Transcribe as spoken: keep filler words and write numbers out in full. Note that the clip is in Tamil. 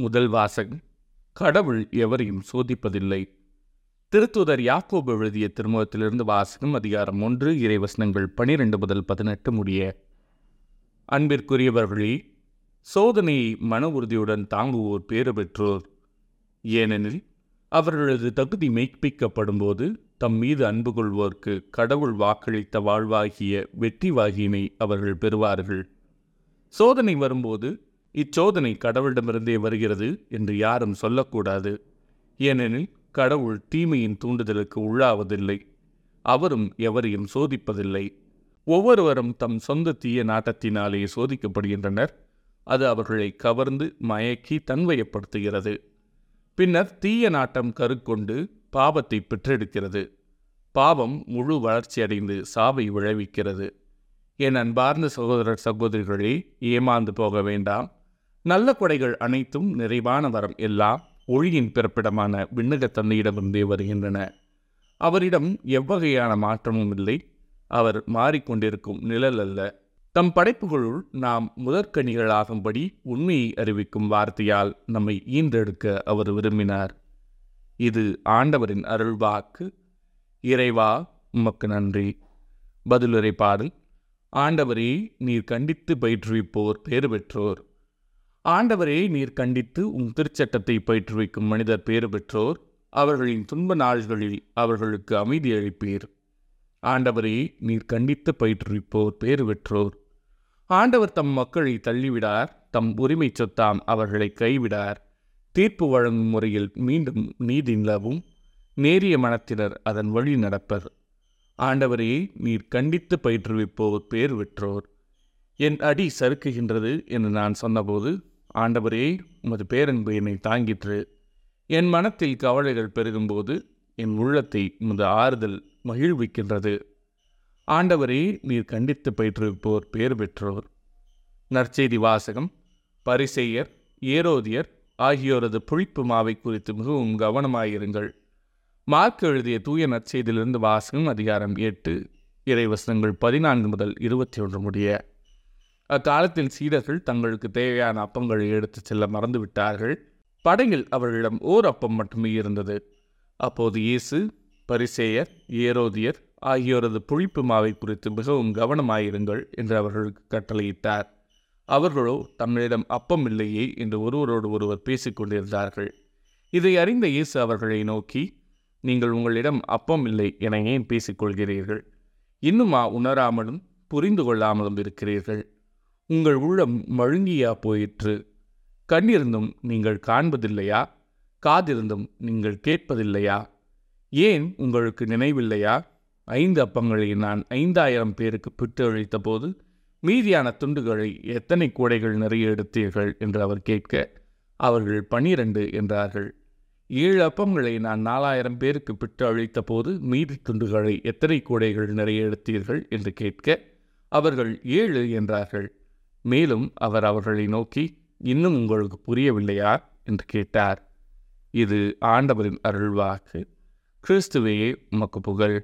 முதல் வாசகம், கடவுள் எவரையும் சோதிப்பதில்லை. திருத்தூதர் யாக்கோபு எழுதிய திருமுகத்திலிருந்து வாசகம், அதிகாரம் ஒன்று, இறைவசனங்கள் பனிரெண்டு முதல் பதினெட்டு முடிய. அன்பிற்குரியவர்களே, சோதனையை மன உறுதியுடன் தாங்குவோர் பேறு பெற்றோர். ஏனெனில் அவர்களது தகுதி மெய்ப்பிக்கப்படும்போது தம் மீது அன்பு கொள்வோர்க்கு கடவுள் வாக்களித்த வாழ்வாகிய வெற்றி வாகியினை அவர்கள் பெறுவார்கள். சோதனை வரும்போது இச்சோதனை கடவுளிடமிருந்தே வருகிறது என்று யாரும் சொல்லக்கூடாது. ஏனெனில் கடவுள் தீமையின் தூண்டுதலுக்கு உள்ளாவதில்லை, அவரும் எவரையும் சோதிப்பதில்லை. ஒவ்வொருவரும் தம் சொந்த தீய நாட்டத்தினாலே சோதிக்கப்படுகின்றனர். அது அவர்களை கவர்ந்து மயக்கி தன்வயப்படுத்துகிறது. பின்னர் தீய நாட்டம் கருக்கொண்டு பாவத்தை பெற்றெடுக்கிறது. பாவம் முழு வளர்ச்சியடைந்து சாவை விளைவிக்கிறது. என் அன்பார்ந்த சகோதரர் சகோதரிகளே, ஏமாந்து போக வேண்டாம். நல்ல கொடைகள் அனைத்தும், நிறைவான வரம் எல்லாம் ஒளியின் பிறப்பிடமான விண்ணகத் தந்தையிடமிருந்தே வருகின்றன. அவரிடம் எவ்வகையான மாற்றமும் இல்லை. அவர் மாறிக்கொண்டிருக்கும் நிழல் அல்ல. தம் படைப்புகளுள் நாம் முதற்கனிகளாகும்படி உண்மையை அறிவிக்கும் வார்த்தையால் நம்மை ஈன்றெடுக்க அவர் விரும்பினார். இது ஆண்டவரின் அருள்வாக்கு. இறைவா, உமக்கு நன்றி. பதிலுரை பாடல். ஆண்டவரே, நீர் கண்டித்து பயிற்றுவிப்போர் பேறு பெற்றோர். ஆண்டவரே, நீர் கண்டித்து உம் திருச்சட்டத்தை பயிற்றுவிக்கும் மனிதர் பேறு பெற்றோர். அவர்களின் துன்ப நாள்களில் அவர்களுக்கு அமைதி அளிப்பீர். ஆண்டவரே, நீர் கண்டித்து பயிற்றுவிப்போர் பேறு பெற்றோர். ஆண்டவர் தம் மக்களை தள்ளிவிடார், தம் உரிமை சொத்தாம் அவர்களை கைவிடார். தீர்ப்பு வழங்கும் முறையில் மீண்டும் நீதி நிலவும். நேரிய மனத்தினர் அதன் வழி நடப்பர். ஆண்டவரே, நீர் கண்டித்து பயிற்றுவிப்போர் பேறு பெற்றோர். என் அடி சறுக்குகின்றது என்று நான் சொன்னபோது, ஆண்டவரே, உமது பேரன்பு என்னை தாங்கிற்று. என் மனத்தில் கவலைகள் பெருகும்போது என் உள்ளத்தை உமது ஆறுதல் மகிழ்விக்கின்றது. ஆண்டவரே, நீர் கண்டித்து பயிற்றுவிப்போர் பேறு பெற்றோர். நற்செய்தி வாசகம். பரிசேயர், ஏரோதியர் ஆகியோரது புளிப்பு மாவை குறித்து மிகவும் கவனமாயிருங்கள். மார்க் எழுதிய தூய நற்செய்தியிலிருந்து வாசகம், அதிகாரம் எட்டு, இறைவசனங்கள் பதினான்கு முதல் இருபத்தி ஒன்று முடிய. அக்காலத்தில் சீடர்கள் தங்களுக்கு தேவையான அப்பங்களை எடுத்து செல்ல மறந்துவிட்டார்கள். படகில் அவர்களிடம் ஓர் அப்பம் மட்டுமே இருந்தது. அப்போது இயேசு, பரிசேயர், ஏரோதியர் ஆகியோரது புளிப்பு மாவை குறித்து மிகவும் கவனமாயிருங்கள் என்று அவர்களுக்கு கட்டளையிட்டார். அவர்களோ, தம்மிடம் அப்பம் இல்லையே என்று ஒருவரோடு ஒருவர் பேசிக்கொண்டிருந்தார்கள். இதை அறிந்த இயேசு அவர்களை நோக்கி, நீங்கள் உங்களிடம் அப்பம் இல்லை என ஏன் பேசிக்கொள்கிறீர்கள்? இன்னுமா உணராமலும் புரிந்து கொள்ளாமலும் இருக்கிறீர்கள்? உங்கள் உள்ளம் மழுங்கியா போயிற்று? கண்ணிருந்தும் நீங்கள் காண்பதில்லையா? காதிருந்தும் நீங்கள் கேட்பதில்லையா? ஏன் உங்களுக்கு நினைவில்லையா? ஐந்து அப்பங்களை நான் ஐந்தாயிரம் பேருக்கு பிட்டு அழித்த போது மீதியான துண்டுகளை எத்தனை கூடைகள் நிறைய எடுத்தீர்கள் என்று அவர் கேட்க, அவர்கள் பனிரெண்டு என்றார்கள். ஏழு அப்பங்களை நான் நாலாயிரம் பேருக்கு பிட்டு அழித்த போது மீதி துண்டுகளை எத்தனை கூடைகள் நிறைய எடுத்தீர்கள் என்று கேட்க, அவர்கள் ஏழு என்றார்கள். மேலும் அவர் அவர்களை நோக்கி, இன்னும் உங்களுக்கு புரியவில்லையா என்று கேட்டார். இது ஆண்டவரின் அருள்வாக்கு. கிறிஸ்துவே, உமக்கு புகழ்.